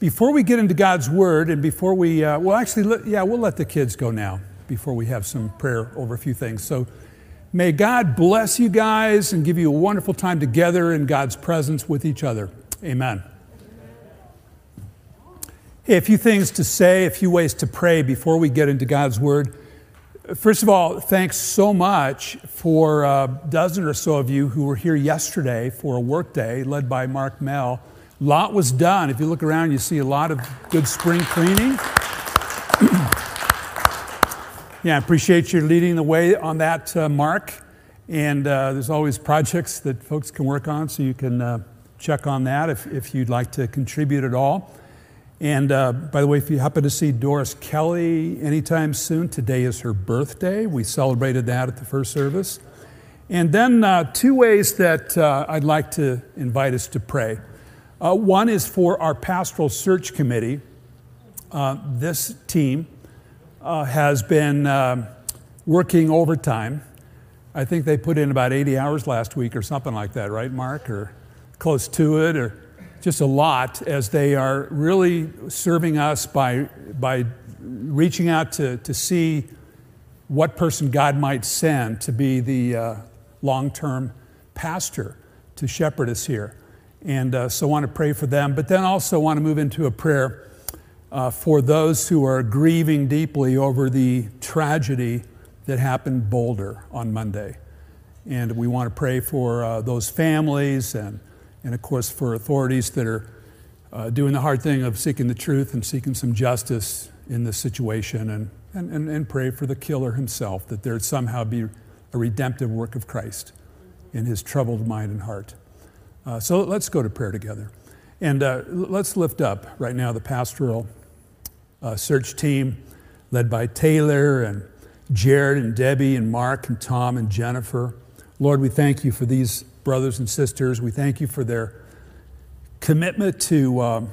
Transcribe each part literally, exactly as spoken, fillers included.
Before we get into God's Word and before we, uh, well, actually, let, yeah, we'll let the kids go now before we have some prayer over a few things. So may God bless you guys and give you a wonderful time together in God's presence with each other. Amen. Hey, a few things to say, a few ways to pray before we get into God's Word. First of all, thanks so much for a dozen or so of you who were here yesterday for a work day led by Mark Mel. A lot was done. If you look around, you see a lot of good spring cleaning. Yeah, I appreciate you leading the way on that, uh, Mark. And uh, there's always projects that folks can work on, so you can uh, check on that if, if you'd like to contribute at all. And uh, by the way, if you happen to see Doris Kelly anytime soon, today is her birthday. We celebrated that at the first service. And then uh, two ways that uh, I'd like to invite us to pray. Uh, one is for our pastoral search committee. Uh, this team uh, has been uh, working overtime. I think they put in about eighty hours last week or something like that, right, Mark? Or close to it, or just a lot, as they are really serving us by, by reaching out to, to see what person God might send to be the uh, long-term pastor to shepherd us here. And uh, so I want to pray for them, but then also want to move into a prayer uh, for those who are grieving deeply over the tragedy that happened in Boulder on Monday. And we want to pray for uh, those families and, and, of course, for authorities that are uh, doing the hard thing of seeking the truth and seeking some justice in this situation, and, and, and, and pray for the killer himself, that there would somehow be a redemptive work of Christ in his troubled mind and heart. Uh, so let's go to prayer together. And uh, let's lift up right now the pastoral uh, search team led by Taylor and Jared and Debbie and Mark and Tom and Jennifer. Lord, we thank you for these brothers and sisters. We thank you for their commitment to um,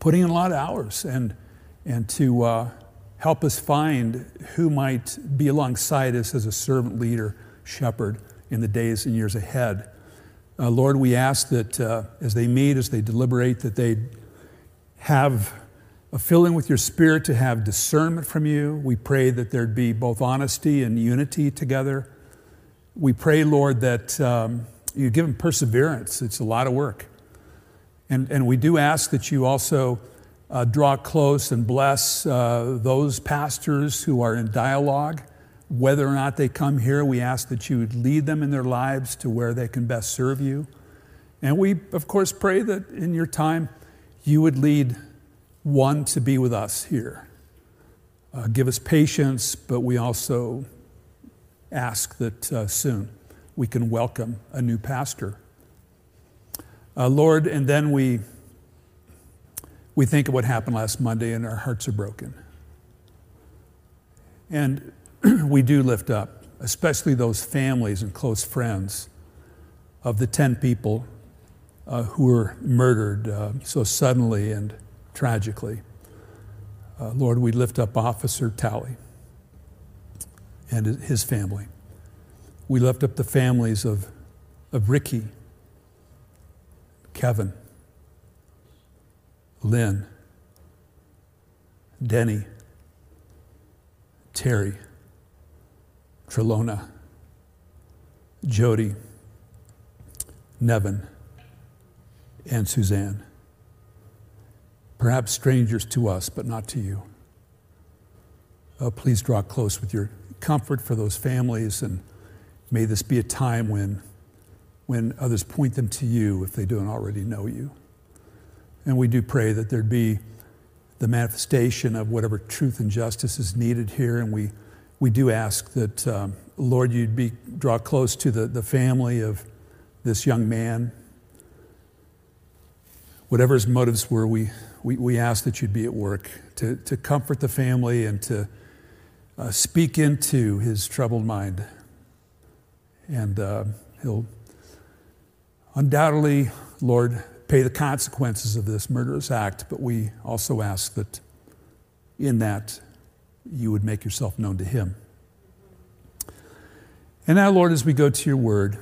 putting in a lot of hours and, and to uh, help us find who might be alongside us as a servant leader, shepherd in the days and years ahead. Uh, Lord, we ask that uh, as they meet, as they deliberate, that they have a filling with your Spirit, to have discernment from you. We pray that there'd be both honesty and unity together. We pray, Lord, that um, you give them perseverance. It's a lot of work. And, and we do ask that you also uh, draw close and bless uh, those pastors who are in dialogue. Whether or not they come here, we ask that you would lead them in their lives to where they can best serve you. And we, of course, pray that in your time, you would lead one to be with us here. Uh, give us patience, but we also ask that uh, soon we can welcome a new pastor. Uh, Lord, and then we, we think of what happened last Monday, and our hearts are broken. And we do lift up, especially those families and close friends of the ten people uh, who were murdered uh, so suddenly and tragically. Uh, Lord, we lift up Officer Talley and his family. We lift up the families of, of Ricky, Kevin, Lynn, Denny, Terry, Trelona, Jody, Nevin, and Suzanne. Perhaps strangers to us, but not to you. Oh, please draw close with your comfort for those families, and may this be a time when, when others point them to you if they don't already know you. And we do pray that there'd be the manifestation of whatever truth and justice is needed here, and we We do ask that, um, Lord, you'd be draw close to the, the family of this young man. Whatever his motives were, we, we, we ask that you'd be at work to, to comfort the family and to uh, speak into his troubled mind. And uh, he'll undoubtedly, Lord, pay the consequences of this murderous act, but we also ask that in that, you would make yourself known to him. And now, Lord, as we go to your word,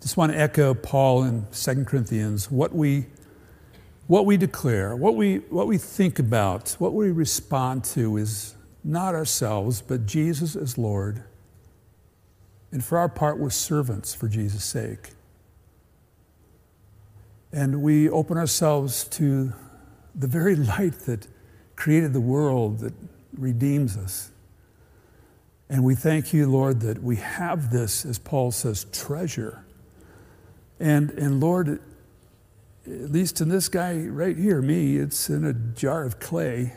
just want to echo Paul in Second Corinthians, what we what we declare, what we, what we think about, what we respond to is not ourselves, but Jesus is Lord. And for our part, we're servants for Jesus' sake. And we open ourselves to the very light that created the world, that redeems us. And we thank you, Lord, that we have this, as Paul says, treasure. And, and Lord, at least in this guy right here, me, it's in a jar of clay.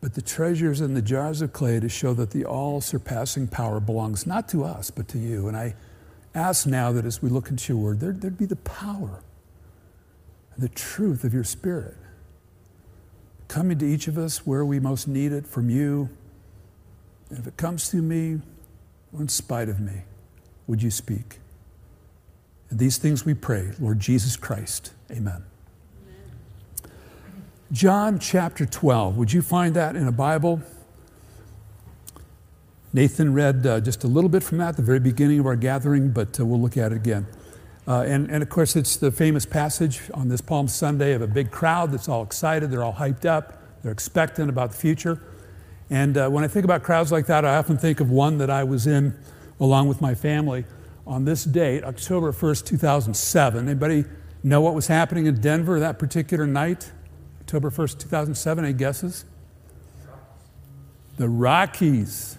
But the treasure's in the jars of clay to show that the all-surpassing power belongs not to us, but to you. And I ask now that as we look into your word, there, there'd be the power and the truth of your Spirit coming to each of us where we most need it from you. And if it comes through me or in spite of me, would you speak? And these things we pray, Lord Jesus Christ. Amen. Amen. John chapter twelve. Would you find that in a Bible? Nathan read uh, just a little bit from that at the very beginning of our gathering, but uh, we'll look at it again. Uh, and, and of course, it's the famous passage on this Palm Sunday of a big crowd that's all excited. They're all hyped up. They're expectant about the future. And uh, when I think about crowds like that, I often think of one that I was in along with my family. On this date, October first, two thousand seven. Anybody know what was happening in Denver that particular night? October first, two thousand seven, any guesses? The Rockies.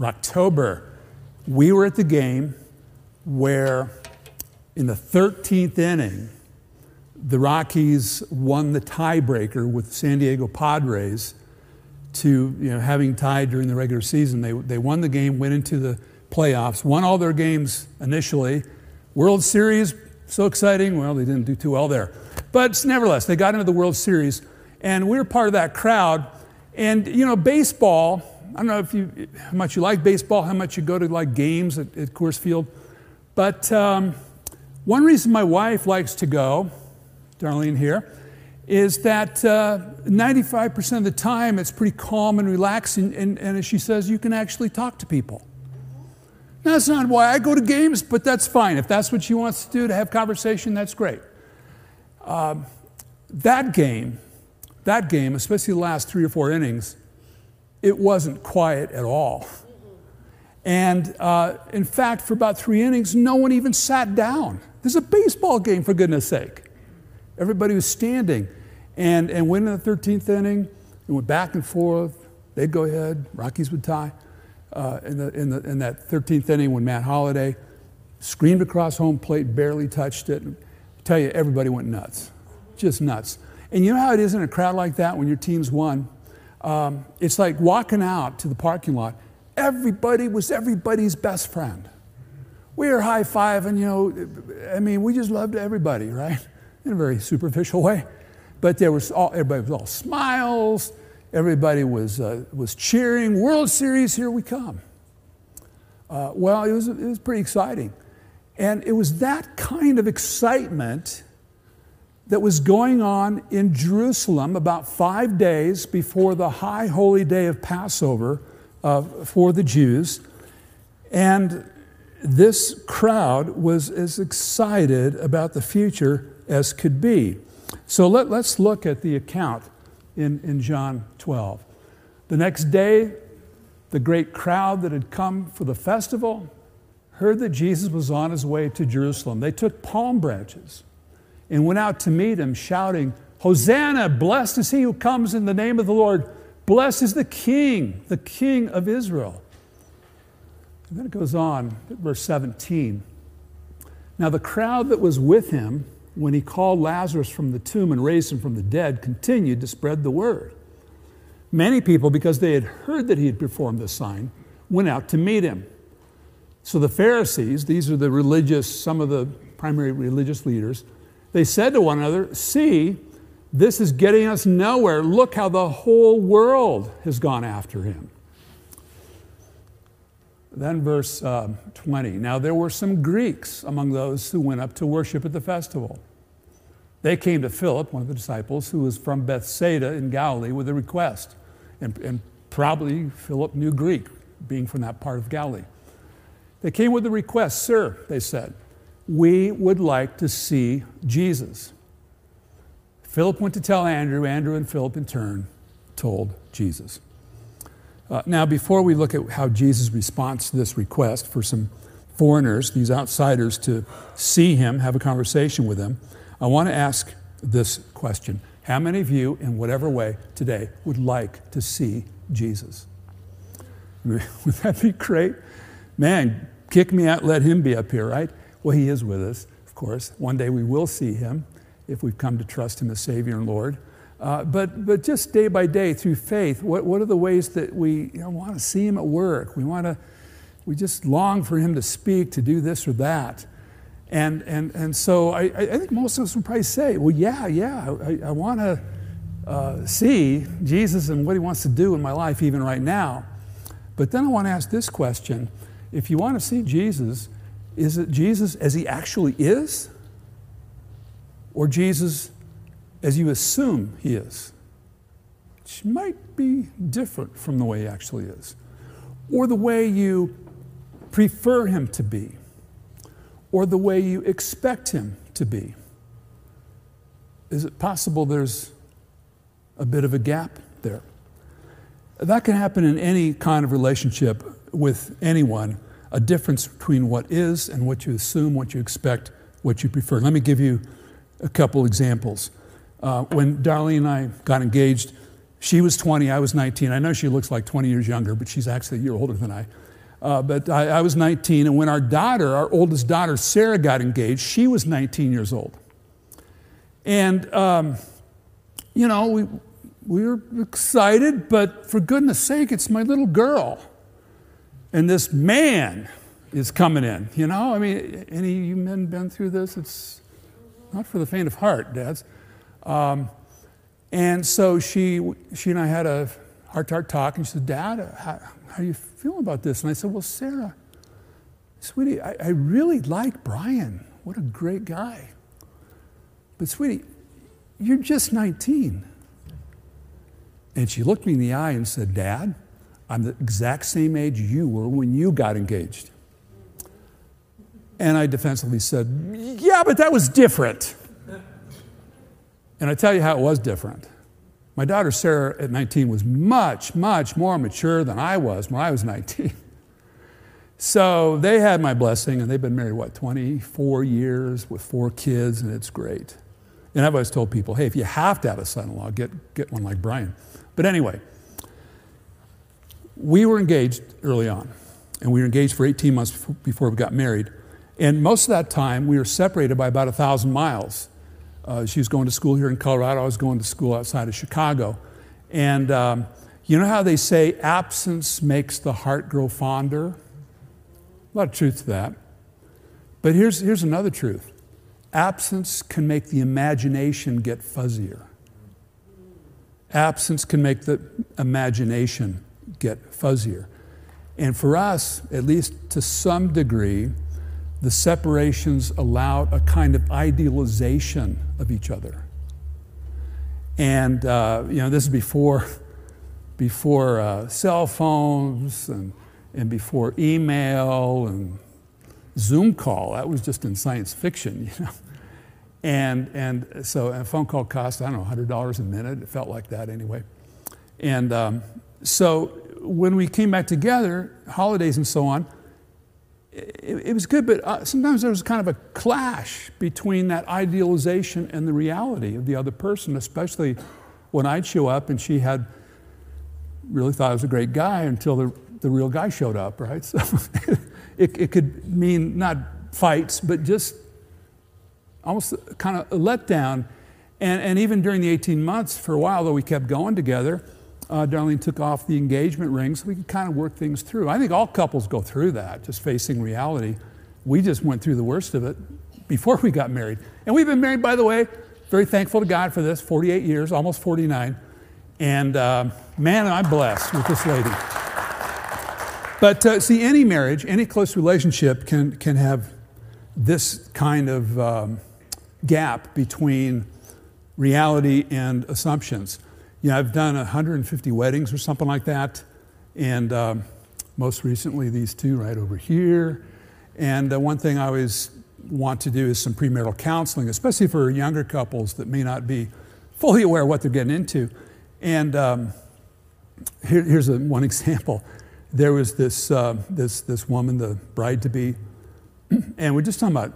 Rocktober. We were at the game where in the thirteenth inning, the Rockies won the tiebreaker with the San Diego Padres to, you know, having tied during the regular season. They, they won the game, went into the playoffs, won all their games initially. World Series, so exciting. Well, they didn't do too well there. But nevertheless, they got into the World Series, and we were part of that crowd. And, you know, baseball, I don't know if you, how much you like baseball, how much you go to, like, games at, at Coors Field. But um, one reason my wife likes to go, Darlene here, is that uh, ninety-five percent of the time it's pretty calm and relaxing. And, and as she says, you can actually talk to people. That's not why I go to games, but that's fine. If that's what she wants to do, to have conversation, that's great. Um, that game, that game, especially the last three or four innings, it wasn't quiet at all. And uh, in fact, for about three innings, no one even sat down. This is a baseball game, for goodness sake. Everybody was standing. And, and went in the thirteenth inning, it went back and forth. They'd go ahead, Rockies would tie. Uh, in, the, in, the, in that thirteenth inning when Matt Holliday screamed across home plate, barely touched it. I tell you, everybody went nuts, just nuts. And you know how it is in a crowd like that when your team's won? Um, it's like walking out to the parking lot. Everybody was everybody's best friend. We were high-fiving, you know, I mean, we just loved everybody, right? In a very superficial way. But there was all, everybody was all smiles. Everybody was uh, was cheering. World Series, here we come. Uh, well, it was it was pretty exciting, and it was that kind of excitement that was going on in Jerusalem about five days before the high holy day of Passover uh, for the Jews, and this crowd was as excited about the future as could be. So let let's look at the account. In, in John twelve. The next day, the great crowd that had come for the festival heard that Jesus was on his way to Jerusalem. They took palm branches and went out to meet him, shouting, "Hosanna, blessed is he who comes in the name of the Lord. Blessed is the King, the King of Israel." And then it goes on, verse seventeen. Now the crowd that was with him when he called Lazarus from the tomb and raised him from the dead, continued to spread the word. Many people, because they had heard that he had performed this sign, went out to meet him. So the Pharisees, these are the religious, some of the primary religious leaders, they said to one another, "See, this is getting us nowhere. Look how the whole world has gone after him." Then verse uh, twenty. Now there were some Greeks among those who went up to worship at the festival. They came to Philip, one of the disciples, who was from Bethsaida in Galilee, with a request. And, and probably Philip knew Greek, being from that part of Galilee. They came with a request, "Sir," they said, "we would like to see Jesus." Philip went to tell Andrew. Andrew and Philip, in turn, told Jesus. Uh, now, before we look at how Jesus responds to this request for some foreigners, these outsiders, to see him, have a conversation with him, I want to ask this question. How many of you, in whatever way today, would like to see Jesus? Would that be great? Man, kick me out, let him be up here, right? Well, he is with us, of course. One day we will see him if we've come to trust him as Savior and Lord. Uh, but but just day by day through faith, what, what are the ways that we you know, want to see him at work? We want to, we just long for him to speak, to do this or that. And and and so I, I think most of us would probably say, well, yeah, yeah, I, I want to uh, see Jesus and what he wants to do in my life even right now. But then I want to ask this question. If you want to see Jesus, is it Jesus as he actually is? Or Jesus as you assume he is, which might be different from the way he actually is, or the way you prefer him to be, or the way you expect him to be. Is it possible there's a bit of a gap there? That can happen in any kind of relationship with anyone, a difference between what is and what you assume, what you expect, what you prefer. Let me give you a couple examples. Uh, when Darlene and I got engaged, she was twenty, I was nineteen. I know she looks like twenty years younger, but she's actually a year older than I. Uh, but I, I was nineteen, and when our daughter, our oldest daughter, Sarah, got engaged, she was nineteen years old. And, um, you know, we we were excited, but for goodness sake, it's my little girl. And this man is coming in, you know? I mean, any of you men been through this? It's not for the faint of heart, dads. Um, and so she she and I had a heart-to-heart talk, and she said, Dad, how, how are you feeling about this? And I said, well, Sarah, sweetie, I, I really like Brian. What a great guy. But sweetie, you're just nineteen. And she looked me in the eye and said, Dad, I'm the exact same age you were when you got engaged. And I defensively said, yeah, but that was different. And I tell you how it was different. My daughter Sarah at nineteen was much, much more mature than I was when I was nineteen. So they had my blessing, and they've been married, what, twenty-four years with four kids, and it's great. And I've always told people, hey, if you have to have a son-in-law, get, get one like Brian. But anyway, we were engaged early on, and we were engaged for eighteen months before we got married. And most of that time, we were separated by about one thousand miles. Uh, she was going to school here in Colorado. I was going to school outside of Chicago. And um, you know how they say absence makes the heart grow fonder? A lot of truth to that. But here's, here's another truth. Absence can make the imagination get fuzzier. Absence can make the imagination get fuzzier. And for us, at least to some degree, the separations allowed a kind of idealization of each other. And, uh, you know, this is before before uh, cell phones and, and before email and Zoom call. That was just in science fiction, you know. And and so a phone call cost, I don't know, one hundred dollars a minute. It felt like that anyway. And um, so when we came back together, holidays and so on, it was good, but sometimes there was kind of a clash between that idealization and the reality of the other person, especially when I'd show up and she had really thought I was a great guy until the, the real guy showed up, right? So it, it could mean not fights, but just almost kind of a letdown. And, and even during the eighteen months, for a while, though we kept going together, Uh, Darlene took off the engagement ring so we could kind of work things through. I think all couples go through that, just facing reality. We just went through the worst of it before we got married. And we've been married, by the way, very thankful to God for this, forty-eight years, almost forty-nine. And uh, man, I'm blessed with this lady. But uh, see, any marriage, any close relationship can, can have this kind of um, gap between reality and assumptions. You know, I've done one hundred fifty weddings or something like that, and um, most recently these two right over here. And uh, one thing I always want to do is some premarital counseling, especially for younger couples that may not be fully aware of what they're getting into. And um, here, here's a, one example. There was this, uh, this, this woman, the bride-to-be, and we're just talking about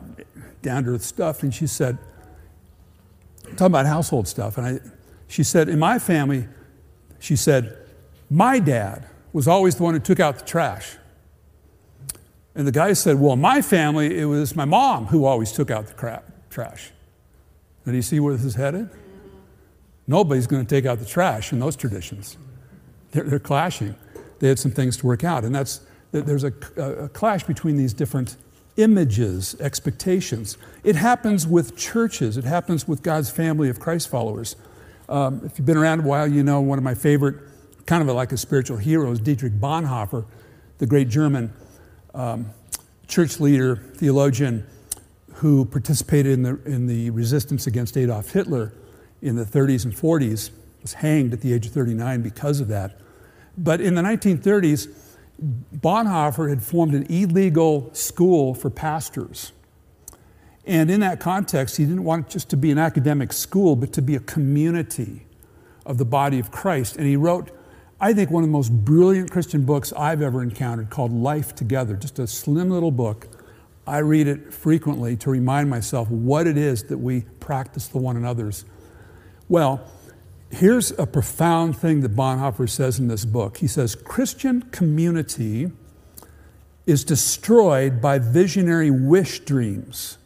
down-to-earth stuff, and she said, talking about household stuff, and I, she said, in my family, she said, my dad was always the one who took out the trash. And the guy said, well, in my family, it was my mom who always took out the crap, trash. Now, do you see where this is headed? Nobody's going to take out the trash in those traditions. They're, they're clashing. They had some things to work out. And that's there's a, a clash between these different images, expectations. It happens with churches. It happens with God's family of Christ followers. Um, if you've been around a while, you know one of my favorite, kind of a, like a spiritual hero, is Dietrich Bonhoeffer, the great German um, church leader, theologian, who participated in the, in the resistance against Adolf Hitler in the thirties and forties, was hanged at the age of thirty-nine because of that. But in the nineteen thirties, Bonhoeffer had formed an illegal school for pastors. And in that context, he didn't want it just to be an academic school, but to be a community of the body of Christ. And he wrote, I think, one of the most brilliant Christian books I've ever encountered, called Life Together, just a slim little book. I read it frequently to remind myself what it is that we practice the one another's. Well, here's a profound thing that Bonhoeffer says in this book. He says, Christian community is destroyed by visionary wish dreams,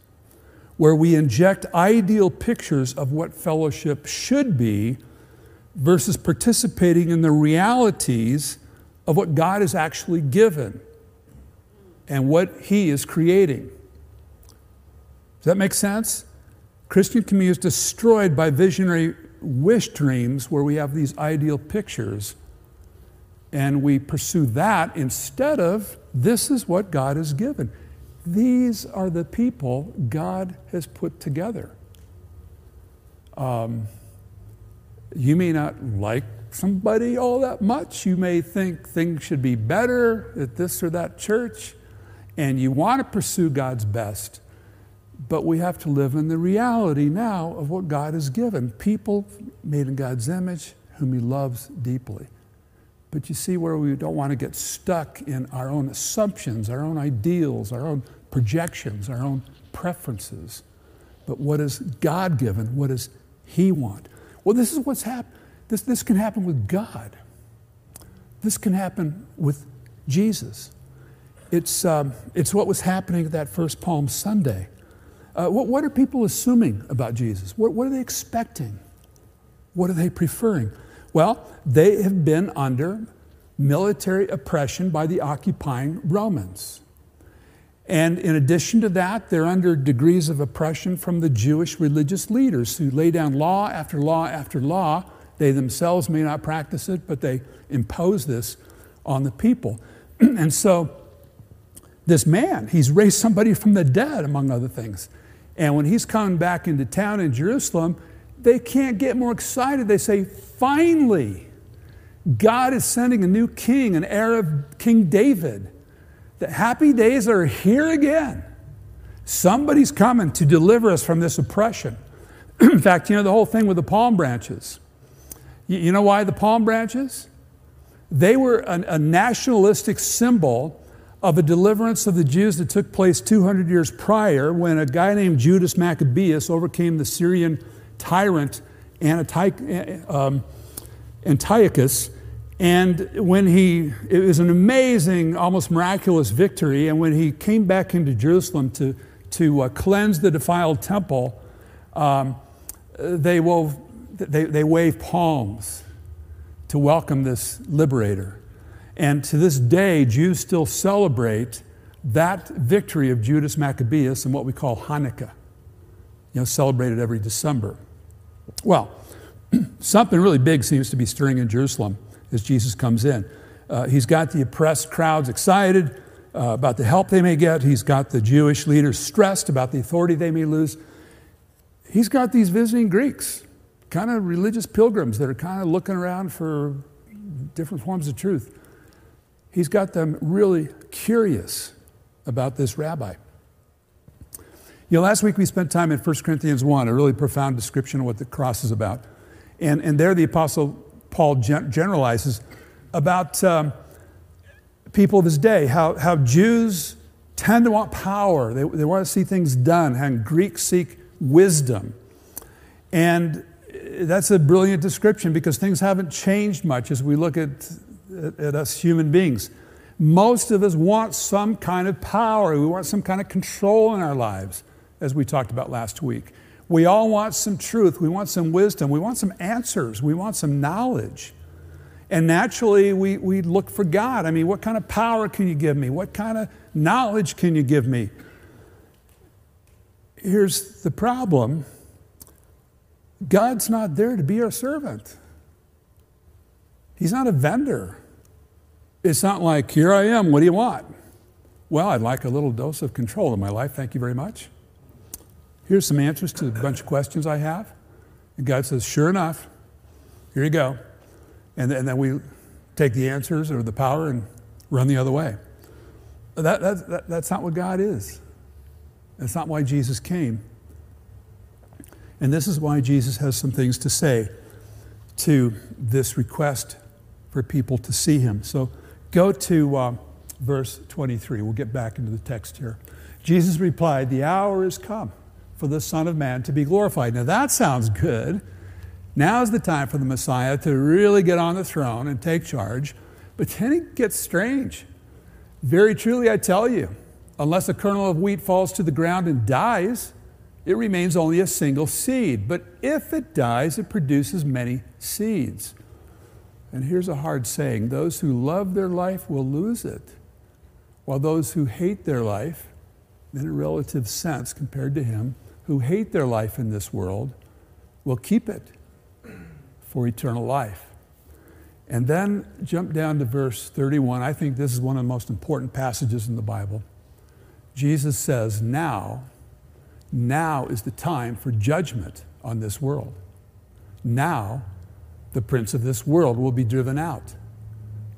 where we inject ideal pictures of what fellowship should be versus participating in the realities of what God has actually given and what He is creating. Does that make sense? Christian community is destroyed by visionary wish dreams where we have these ideal pictures and we pursue that instead of this is what God has given. These are the people God has put together. Um, you may not like somebody all that much. You may think things should be better at this or that church, and you want to pursue God's best. But we have to live in the reality now of what God has given. People made in God's image whom He loves deeply. But you see where we don't want to get stuck in our own assumptions, our own ideals, our own projections, our own preferences. But what is God given? What does He want? Well, this is what's happened. This, this can happen with God. This can happen with Jesus. It's, um, it's what was happening that first Palm Sunday. Uh, what, what are people assuming about Jesus? What, what are they expecting? What are they preferring? Well, they have been under military oppression by the occupying Romans. And in addition to that, they're under degrees of oppression from the Jewish religious leaders who lay down law after law after law. They themselves may not practice it, but they impose this on the people. And so this man, he's raised somebody from the dead, among other things. And when he's coming back into town in Jerusalem, they can't get more excited. They say, finally, God is sending a new king, an heir of King David. The happy days are here again. Somebody's coming to deliver us from this oppression. In fact, you know, the whole thing with the palm branches. You know why the palm branches? They were an, a nationalistic symbol of a deliverance of the Jews that took place two hundred years prior when a guy named Judas Maccabeus overcame the Syrian tyrant Antiochus. And when he, it was an amazing, almost miraculous victory. And when he came back into Jerusalem to, to uh, cleanse the defiled temple, um, they, wove, they, they waved palms to welcome this liberator. And to this day, Jews still celebrate that victory of Judas Maccabeus in what we call Hanukkah, you know, celebrated every December. Well, something really big seems to be stirring in Jerusalem as Jesus comes in. Uh, he's got the oppressed crowds excited uh, about the help they may get. He's got the Jewish leaders stressed about the authority they may lose. He's got these visiting Greeks, kind of religious pilgrims that are kind of looking around for different forms of truth. He's got them really curious about this rabbi. You know, last week we spent time in First Corinthians one, a really profound description of what the cross is about. And, and there the Apostle Paul generalizes about um, people of his day, how, how Jews tend to want power. They, they want to see things done, and Greeks seek wisdom. And that's a brilliant description because things haven't changed much as we look at, at, at us human beings. Most of us want some kind of power. We want some kind of control in our lives, as we talked about last week. We all want some truth. We want some wisdom. We want some answers. We want some knowledge. And naturally, we, we look for God. I mean, what kind of power can you give me? What kind of knowledge can you give me? Here's the problem. God's not there to be our servant. He's not a vendor. It's not like, here I am, what do you want? Well, I'd like a little dose of control in my life. Thank you very much. Here's some answers to a bunch of questions I have. And God says, sure enough, here you go. And, and then we take the answers or the power and run the other way. That, that, that, that's not what God is. That's not why Jesus came. And this is why Jesus has some things to say to this request for people to see him. So go to uh, verse twenty-three. We'll get back into the text here. Jesus replied, the hour is come for the Son of Man to be glorified. Now that sounds good. Now's the time for the Messiah to really get on the throne and take charge. But then it gets strange. Very truly, I tell you, unless a kernel of wheat falls to the ground and dies, it remains only a single seed. But if it dies, it produces many seeds. And here's a hard saying. Those who love their life will lose it, while those who hate their life, in a relative sense compared to him, who hate their life in this world, will keep it for eternal life. And then jump down to verse thirty-one. I think this is one of the most important passages in the Bible. Jesus says, now, now is the time for judgment on this world. Now, the prince of this world will be driven out.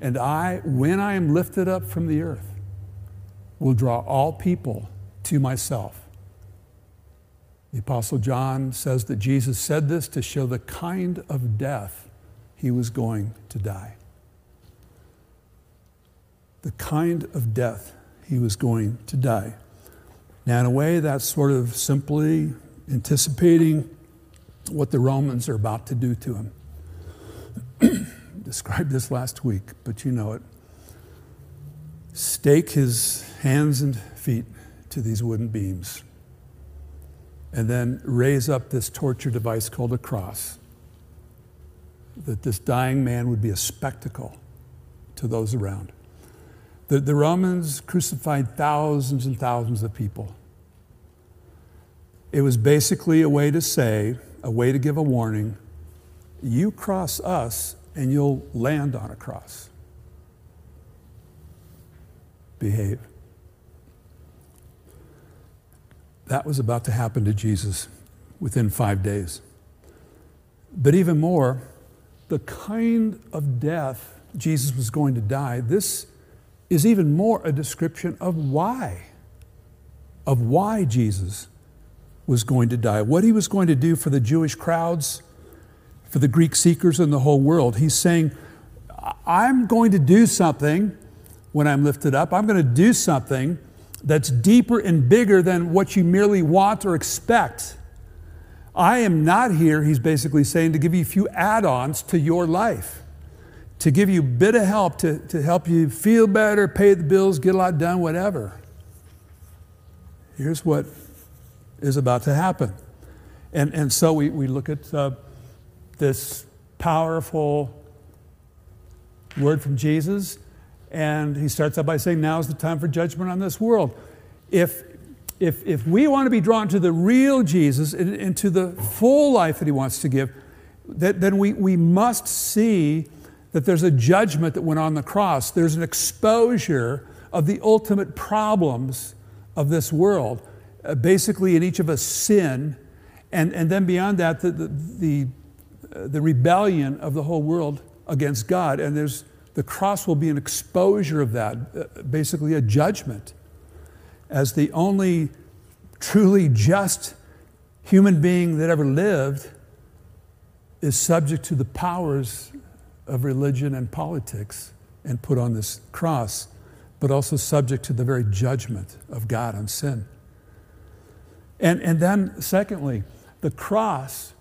And I, when I am lifted up from the earth, will draw all people to myself. The Apostle John says that Jesus said this to show the kind of death he was going to die. The kind of death he was going to die. Now, in a way, that's sort of simply anticipating what the Romans are about to do to him. Described this last week, but you know it. Stake his hands and feet to these wooden beams, and then raise up this torture device called a cross, that this dying man would be a spectacle to those around. The, the Romans crucified thousands and thousands of people. It was basically a way to say, a way to give a warning, you cross us and you'll land on a cross. Behave. That was about to happen to Jesus within five days. But even more, the kind of death Jesus was going to die, this is even more a description of why, of why Jesus was going to die, what he was going to do for the Jewish crowds, for the Greek seekers and the whole world. He's saying, I'm going to do something when I'm lifted up. I'm going to do something that's deeper and bigger than what you merely want or expect. I am not here, he's basically saying, to give you a few add-ons to your life, to give you a bit of help, to, to help you feel better, pay the bills, get a lot done, whatever. Here's what is about to happen. And, and so we, we look at uh, this powerful word from Jesus. And he starts out by saying, now is the time for judgment on this world. If, if, if we want to be drawn to the real Jesus and, and to the full life that he wants to give, that, then we, we must see that there's a judgment that went on the cross. There's an exposure of the ultimate problems of this world. Uh, basically, in each of us, sin. And, and then beyond that, the, the, the, uh, the rebellion of the whole world against God. And there's the cross will be an exposure of that, basically a judgment, as the only truly just human being that ever lived is subject to the powers of religion and politics and put on this cross, but also subject to the very judgment of God on sin. And, and then secondly, the cross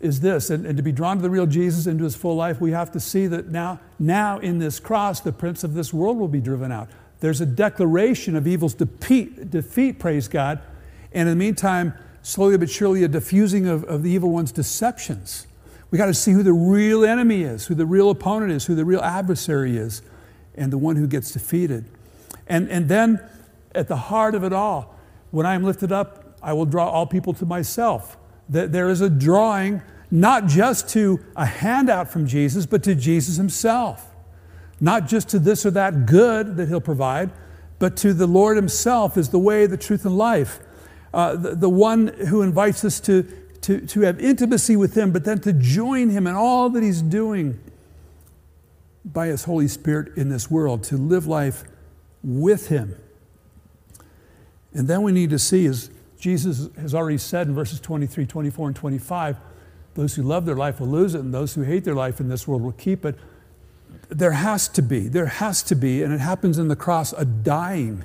is this, and, and to be drawn to the real Jesus into his full life, we have to see that now, now in this cross, the prince of this world will be driven out. There's a declaration of evil's defeat, defeat, praise God, and in the meantime, slowly but surely a diffusing of, of the evil one's deceptions. We got to see who the real enemy is, who the real opponent is, who the real adversary is, and the one who gets defeated. And, and then at the heart of it all, when I am lifted up, I will draw all people to myself. That there is a drawing not just to a handout from Jesus, but to Jesus himself. Not just to this or that good that he'll provide, but to the Lord himself is the way, the truth, and life. Uh, the, the one who invites us to, to, to have intimacy with him, but then to join him in all that he's doing by his Holy Spirit in this world, to live life with him. And then we need to see, as Jesus has already said in verses twenty-three, twenty-four, and twenty-five, those who love their life will lose it, and those who hate their life in this world will keep it. There has to be, there has to be, and it happens in the cross, a dying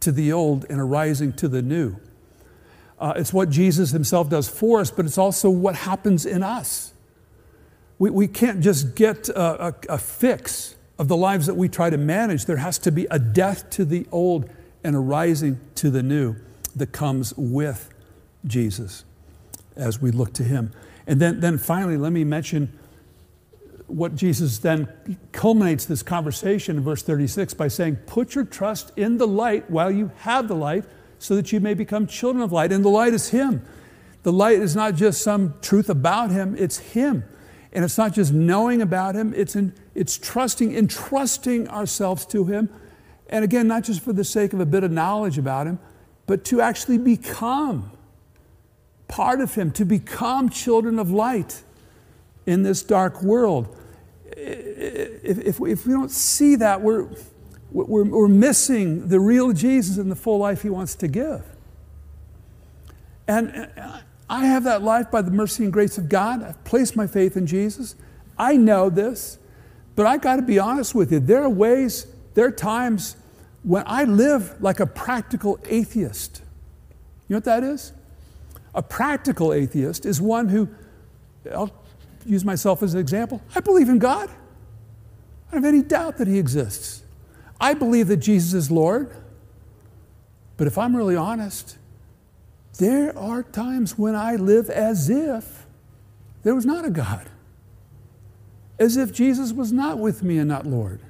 to the old and a rising to the new. Uh, it's what Jesus himself does for us, but it's also what happens in us. We, we can't just get a, a, a fix of the lives that we try to manage. There has to be a death to the old and a rising to the new that comes with Jesus as we look to him. And then, then finally, let me mention what Jesus then culminates this conversation in verse thirty-six by saying, put your trust in the light while you have the light so that you may become children of light. And the light is him. The light is not just some truth about him, it's him. And it's not just knowing about him, it's, in, it's trusting, entrusting ourselves to him. And again, not just for the sake of a bit of knowledge about him, but to actually become part of him, to become children of light in this dark world. If, if, we, if we don't see that, we're, we're, we're missing the real Jesus and the full life he wants to give. And I have that life by the mercy and grace of God. I've placed my faith in Jesus. I know this, but I got to be honest with you. There are ways, there are times when I live like a practical atheist. You know what that is? A practical atheist is one who, I'll use myself as an example. I believe in God. I don't have any doubt that he exists. I believe that Jesus is Lord. But if I'm really honest, there are times when I live as if there was not a God. As if Jesus was not with me and not Lord.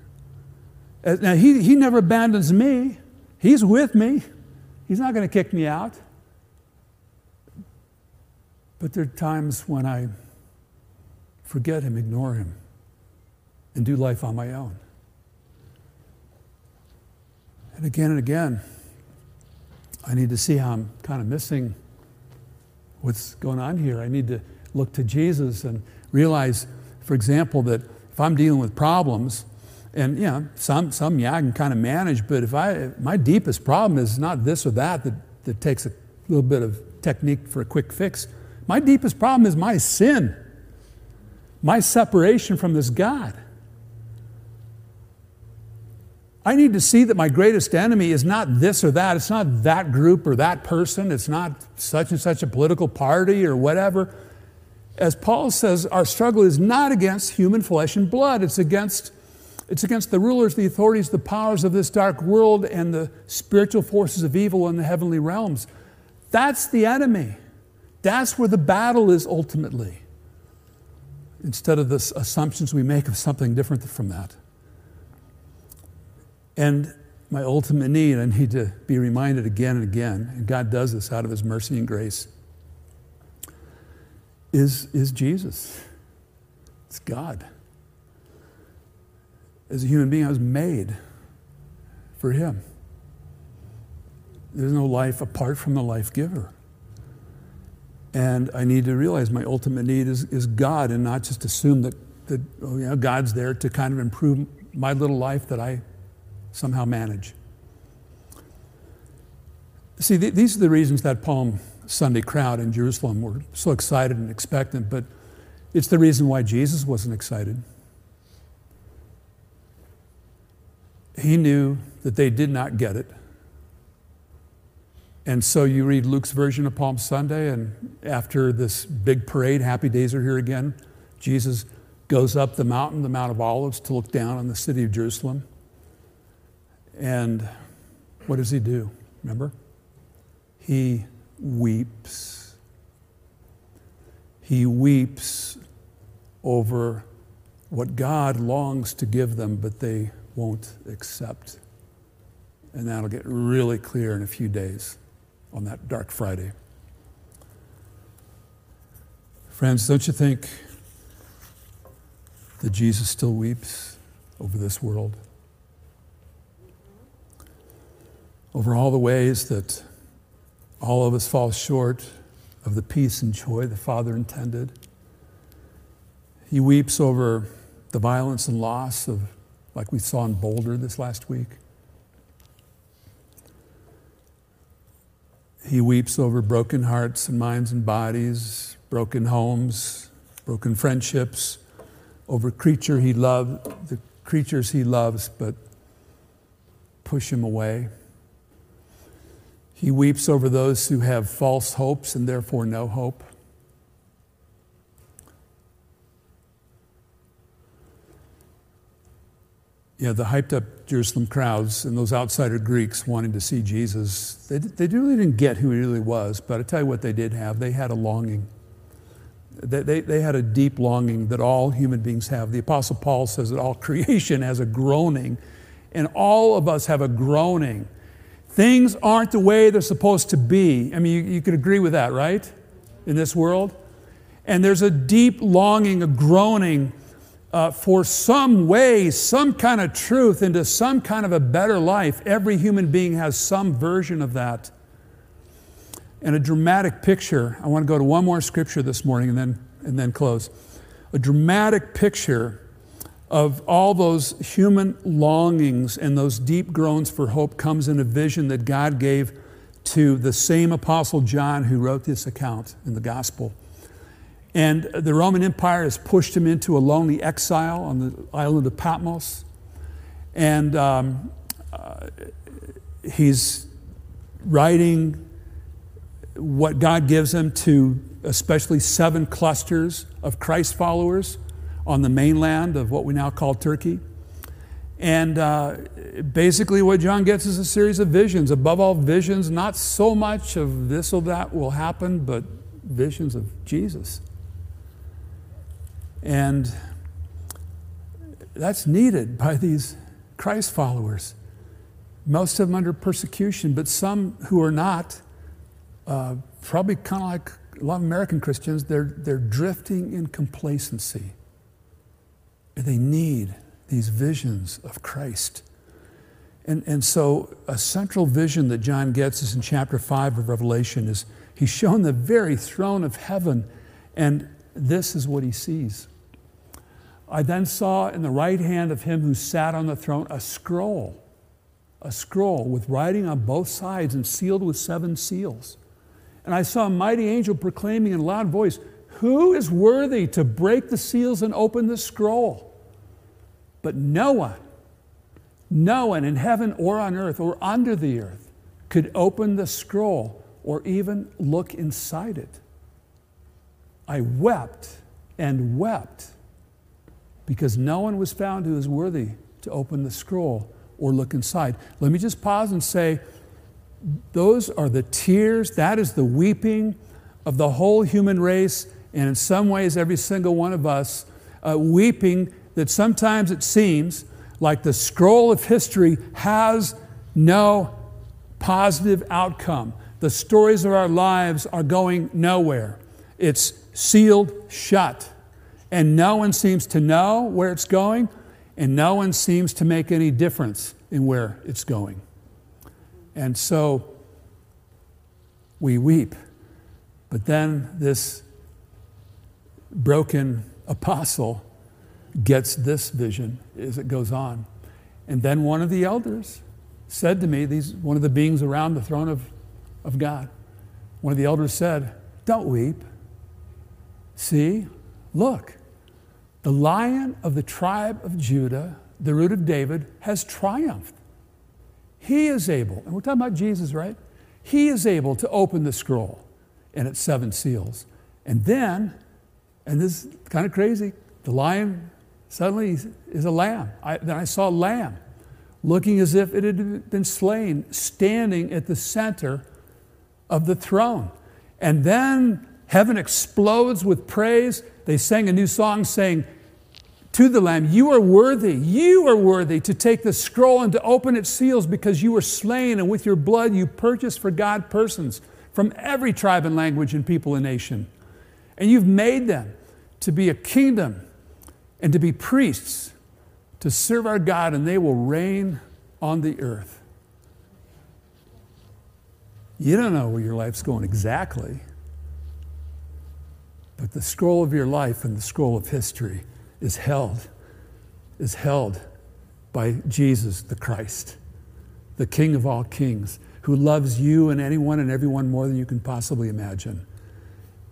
Now, he, he never abandons me. He's with me. He's not going to kick me out. But there are times when I forget him, ignore him, and do life on my own. And again and again, I need to see how I'm kind of missing what's going on here. I need to look to Jesus and realize, for example, that if I'm dealing with problems, and yeah, you know, some, some yeah, I can kind of manage, but if I, if my deepest problem is not this or that, that, that takes a little bit of technique for a quick fix. My deepest problem is my sin. My separation from this God. I need to see that my greatest enemy is not this or that. It's not that group or that person. It's not such and such a political party or whatever. As Paul says, our struggle is not against human flesh and blood. It's against, it's against the rulers, the authorities, the powers of this dark world and the spiritual forces of evil in the heavenly realms. That's the enemy. That's where the battle is ultimately. Instead of the assumptions we make of something different from that. And my ultimate need, I need to be reminded again and again, and God does this out of his mercy and grace, is, is Jesus. It's God. As a human being, I was made for him. There's no life apart from the life giver. And I need to realize my ultimate need is, is God, and not just assume that, that oh, you know, God's there to kind of improve my little life that I somehow manage. See, th- these are the reasons that Palm Sunday crowd in Jerusalem were so excited and expectant, but It's the reason why Jesus wasn't excited. He knew that they did not get it. And so you read Luke's version of Palm Sunday, and after this big parade, happy days are here again, Jesus goes up the mountain, the Mount of Olives, to look down on the city of Jerusalem. And what does he do? Remember? He weeps. He weeps over what God longs to give them, but they won't accept. And that'll get really clear in a few days on that Dark Friday. Friends, don't you think that Jesus still weeps over this world? Over all the ways that all of us fall short of the peace and joy the Father intended. He weeps over the violence and loss of, like we saw in Boulder this last week. He weeps over broken hearts and minds and bodies, broken homes, broken friendships, over creature he loved, the creatures he loves, but push him away. He weeps over those who have false hopes and therefore no hope. Yeah, the hyped-up Jerusalem crowds and those outsider Greeks wanting to see Jesus, they, they really didn't get who he really was, but I tell you what they did have. They had a longing. They, they, they had a deep longing that all human beings have. The Apostle Paul says that all creation has a groaning, and all of us have a groaning. Things aren't the way they're supposed to be. I mean, you, you could agree with that, right? In this world. And there's a deep longing, a groaning uh, for some way, some kind of truth into some kind of a better life. Every human being has some version of that. And a dramatic picture. I want to go to one more scripture this morning and then, and then close. A dramatic picture of all those human longings and those deep groans for hope comes in a vision that God gave to the same Apostle John who wrote this account in the Gospel. And the Roman Empire has pushed him into a lonely exile on the island of Patmos. And um, uh, he's writing what God gives him to especially seven clusters of Christ followers on the mainland of what we now call Turkey. And uh, basically what John gets is a series of visions. Above all visions, not so much of this or that will happen, but visions of Jesus. And that's needed by these Christ followers. Most of them under persecution, but some who are not, uh, probably kind of like a lot of American Christians, they're, they're drifting in complacency. They need these visions of Christ. And, and so a central vision that John gets is in chapter five of Revelation is he's shown the very throne of heaven, and this is what he sees. I then saw in the right hand of him who sat on the throne a scroll, a scroll with writing on both sides and sealed with seven seals. And I saw a mighty angel proclaiming in a loud voice, "Who is worthy to break the seals and open the scroll?" But no one, no one in heaven or on earth or under the earth could open the scroll or even look inside it. I wept and wept because no one was found who was worthy to open the scroll or look inside. Let me just pause and say, those are the tears, that is the weeping of the whole human race, and in some ways every single one of us, uh, weeping that sometimes it seems like the scroll of history has no positive outcome. The stories of our lives are going nowhere. It's sealed shut, and no one seems to know where it's going, and no one seems to make any difference in where it's going. And so we weep. But then this broken apostle gets this vision as it goes on. And then one of the elders said to me, these one of the beings around the throne of, of God, one of the elders said, "Don't weep. See, look, the Lion of the tribe of Judah, the root of David, has triumphed. He is able, and we're talking about Jesus, right? He is able to open the scroll and its seven seals. And then, and this is kind of crazy, the lion suddenly is a lamb. I, then I saw a lamb looking as if it had been slain, standing at the center of the throne. And then heaven explodes with praise. They sang a new song saying, to the Lamb, you are worthy, you are worthy to take the scroll and to open its seals, because you were slain, and with your blood you purchased for God persons from every tribe and language and people and nation. And you've made them to be a kingdom and to be priests, to serve our God, and they will reign on the earth. You don't know where your life's going exactly, but the scroll of your life and the scroll of history is held, is held by Jesus the Christ, the King of all kings, who loves you and anyone and everyone more than you can possibly imagine.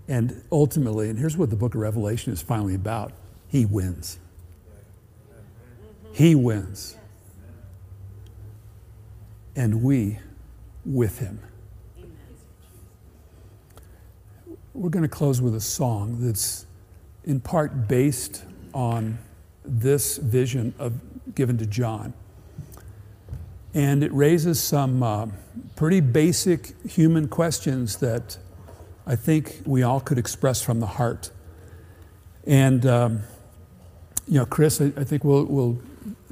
And ultimately, and here's what the book of Revelation is finally about, he wins. He wins. And we with him. We're going to close with a song that's in part based on this vision of given to John. And it raises some uh, pretty basic human questions that I think we all could express from the heart. And, um, you know, Chris, I, I think we'll, we'll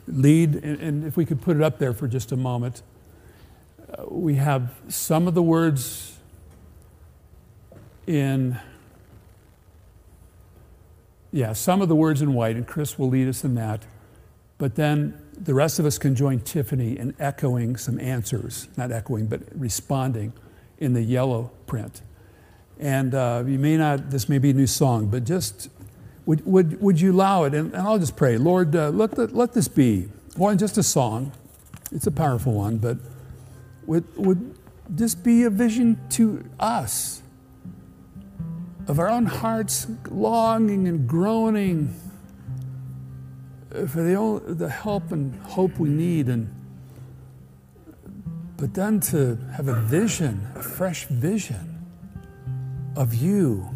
lead, and, and if we could put it up there for just a moment. Uh, we have some of the words in... Yeah, some of the words in white, and Chris will lead us in that. But then the rest of us can join Tiffany in echoing some answers, not echoing, but responding in the yellow print. And uh, you may not, this may be a new song, but just, would would, would you allow it? And, and I'll just pray, Lord, uh, let, the, let this be more than just a song. It's a powerful one, but would, would this be a vision to us? Of our own hearts longing and groaning for the, the help and hope we need, and but then to have a vision, a fresh vision of you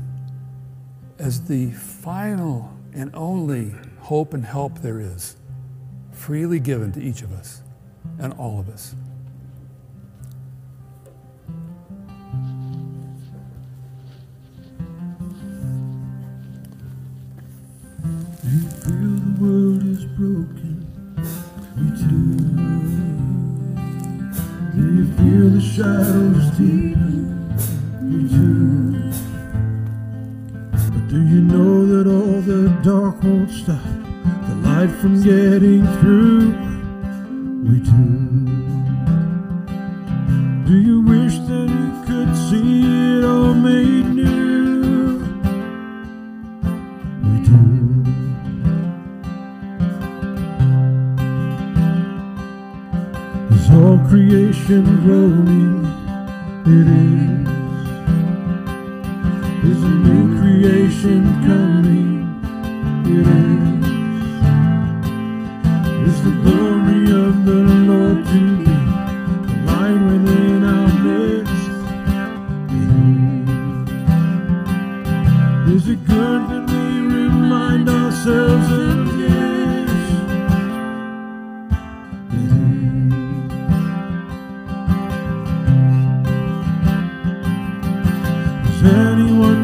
as the final and only hope and help there is, freely given to each of us and all of us. You feel the world is broken, you too. Do you feel the shadows deepen, you too. But do you know that all the dark won't stop the light from getting through, we too. Do you wish that you could see it all made new? All creation groaning, it is. There's a new creation coming, it is. It's the glory of the Lord to be, the light within our midst, it is. Is it good that we remind ourselves of this?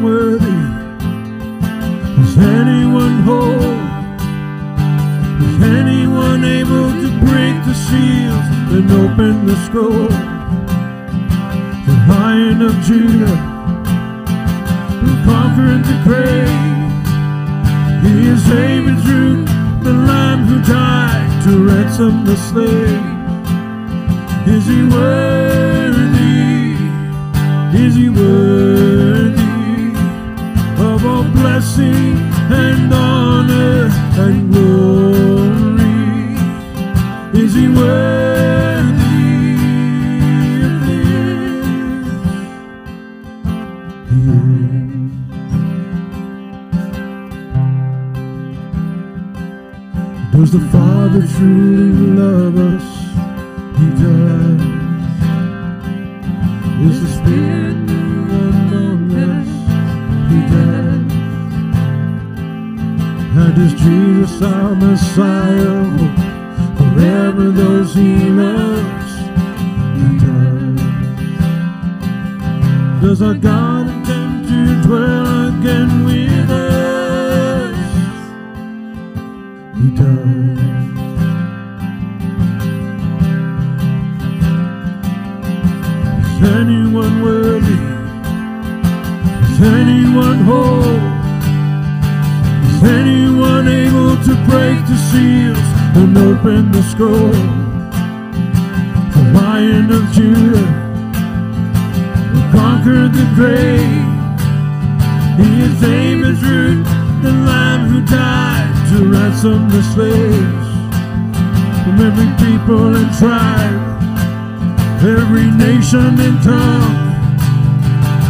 Worthy, is anyone whole? Is anyone able to break the seals and open the scroll? The Lion of Judah, who conquered the grave, he is saving through the Lamb who died to ransom the slave. Is he worthy? Is he worthy? All blessing and honor and glory, is he worthy of this? He is. Does the Father truly love us? He does. Is the Spirit moved on us? He does. And is Jesus our Messiah forever those he loves? He does. Does our God intend to dwell again with us? He does. Is anyone worthy? Is anyone whole? Is anyone able to break the seals and open the scroll? The Lion of Judah, who conquered the grave, he is David's root, the Lamb who died to ransom the slaves from every people and tribe, every nation and tongue.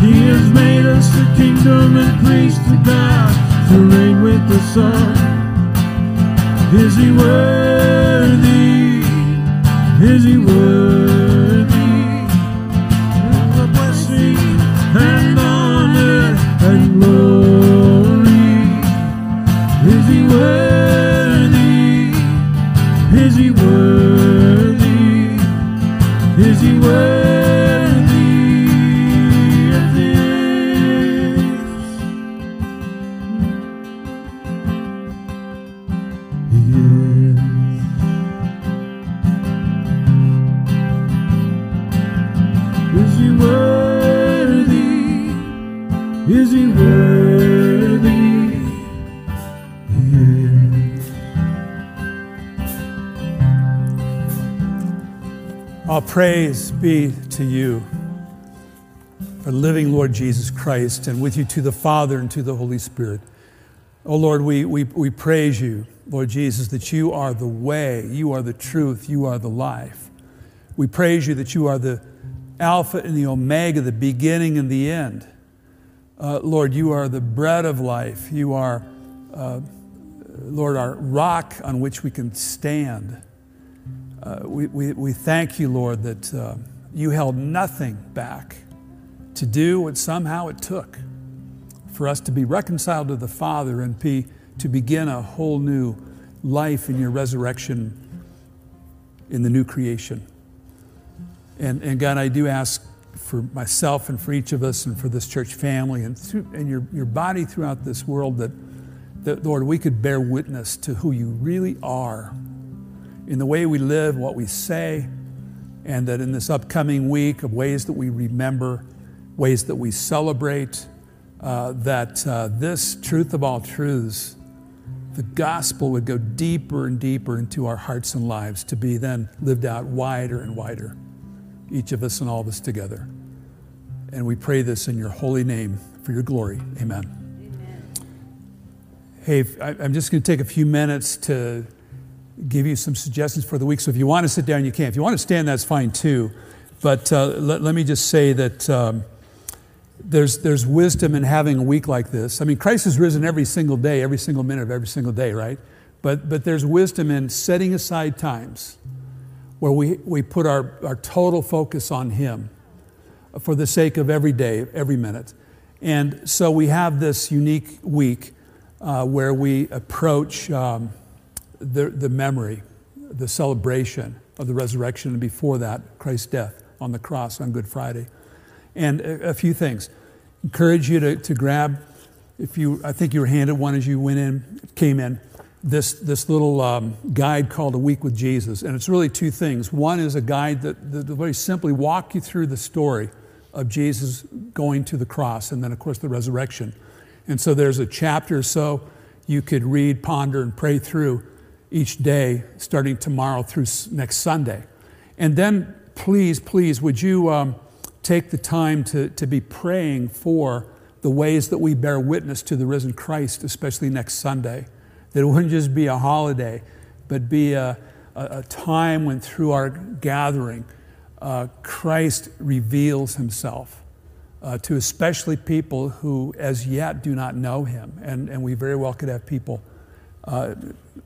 He has made us a kingdom and priest to God, to reign with the Son. Is he worthy? Is he worthy? All the blessing and honor and glory. Is he worthy? Is he worthy of this? He is. Is he worthy? Is he worthy? All praise be to you, our living Lord Jesus Christ, and with you to the Father and to the Holy Spirit. Oh Lord, we, we, we praise you, Lord Jesus, that you are the way, you are the truth, you are the life. We praise you that you are the Alpha and the Omega, the beginning and the end. Uh, Lord, you are the bread of life. You are, uh, Lord, our rock on which we can stand. Uh, we, we, we thank you, Lord, that uh, you held nothing back to do what somehow it took for us to be reconciled to the Father and be, to begin a whole new life in your resurrection in the new creation. And, and God, I do ask for myself and for each of us and for this church family and, through, and your, your body throughout this world that, that, Lord, we could bear witness to who you really are in the way we live, what we say, and that in this upcoming week of ways that we remember, ways that we celebrate, uh, that uh, this truth of all truths, the gospel would go deeper and deeper into our hearts and lives to be then lived out wider and wider, each of us and all of us together. And we pray this in your holy name for your glory. Amen. Amen. Hey, I'm just going to take a few minutes to give you some suggestions for the week. So if you want to sit down, you can. If you want to stand, that's fine too. But uh, let, let me just say that um, there's there's wisdom in having a week like this. I mean, Christ has risen every single day, every single minute of every single day, right? But but there's wisdom in setting aside times where we, we put our, our total focus on him for the sake of every day, every minute. And so we have this unique week uh, where we approach Um, The, the memory, the celebration of the resurrection, and before that, Christ's death on the cross on Good Friday. And a, a few things. Encourage you to, to grab, if you, I think you were handed one as you went in, came in, this, this little um, guide called A Week with Jesus. And it's really two things. One is a guide that, that very simply walk you through the story of Jesus going to the cross and then, of course, the resurrection. And so there's a chapter or so you could read, ponder, and pray through each day, starting tomorrow through next Sunday. And then please, please, would you um, take the time to, to be praying for the ways that we bear witness to the risen Christ, especially next Sunday, that it wouldn't just be a holiday, but be a, a, a time when through our gathering, uh, Christ reveals himself uh, to especially people who as yet do not know him. And, and we very well could have people uh,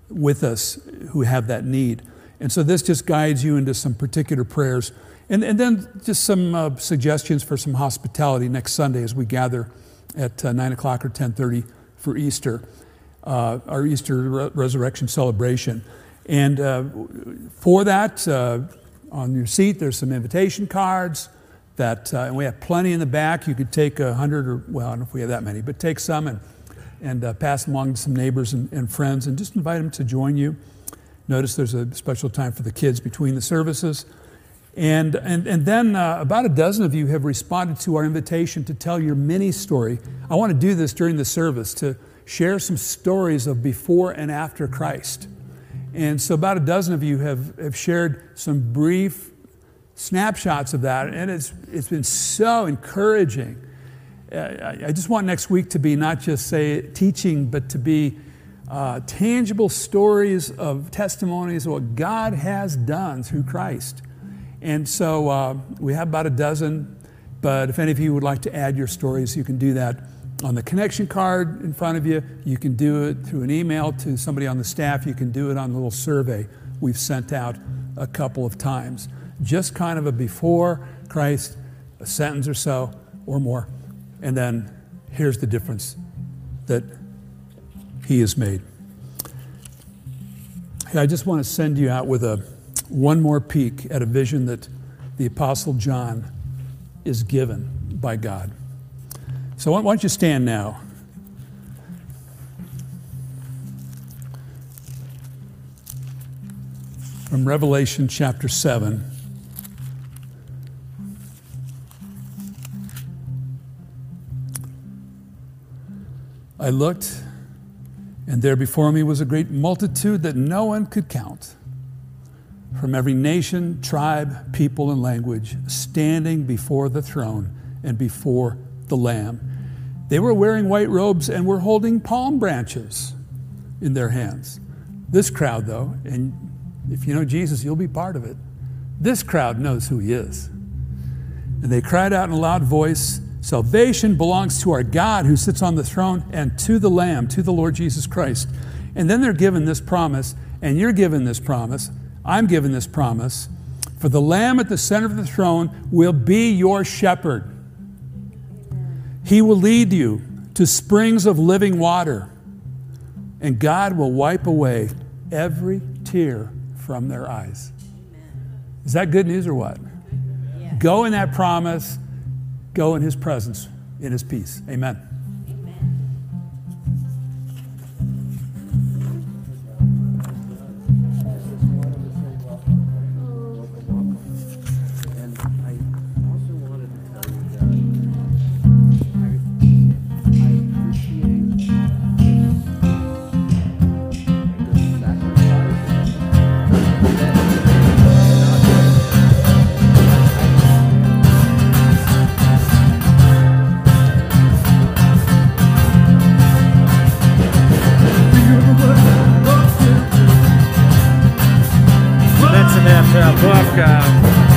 with us who have that need. And so this just guides you into some particular prayers. And, and then just some uh, suggestions for some hospitality next Sunday as we gather at uh, nine o'clock or ten thirty for Easter, uh, our Easter re- resurrection celebration. And uh, for that, uh, on your seat, there's some invitation cards that, uh, and we have plenty in the back. You could take a hundred or, well, I don't know if we have that many, but take some and, and uh, pass them along to some neighbors and, and friends and just invite them to join you. Notice there's a special time for the kids between the services. And and and then uh, about a dozen of you have responded to our invitation to tell your mini story. I want to do this during the service, to share some stories of before and after Christ. And so about a dozen of you have, have shared some brief snapshots of that, and it's it's been so encouraging. I, I just want next week to be not just, say, teaching, but to be uh, tangible stories of testimonies of what God has done through Christ. And so uh, we have about a dozen, but if any of you would like to add your stories, you can do that on the connection card in front of you. You can do it through an email to somebody on the staff. You can do it on a little survey we've sent out a couple of times. Just kind of a before Christ, a sentence or so or more. And then here's the difference that he has made. Hey, I just want to send you out with a one more peek at a vision that the Apostle John is given by God. So why don't you stand now? From Revelation chapter seven. I looked, and there before me was a great multitude that no one could count, from every nation, tribe, people, and language, standing before the throne and before the Lamb. They were wearing white robes and were holding palm branches in their hands. This crowd, though, and if you know Jesus, you'll be part of it. This crowd knows who he is. And they cried out in a loud voice, "Salvation belongs to our God who sits on the throne and to the Lamb," to the Lord Jesus Christ. And then they're given this promise, and you're given this promise, I'm given this promise, for the Lamb at the center of the throne will be your shepherd. He will lead you to springs of living water, and God will wipe away every tear from their eyes. Is that good news or what? Yeah. Go in that promise, go in his presence, in his peace. Amen.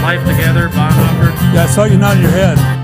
Life Together, Bonhoeffer. Yeah, I saw you nodding your head.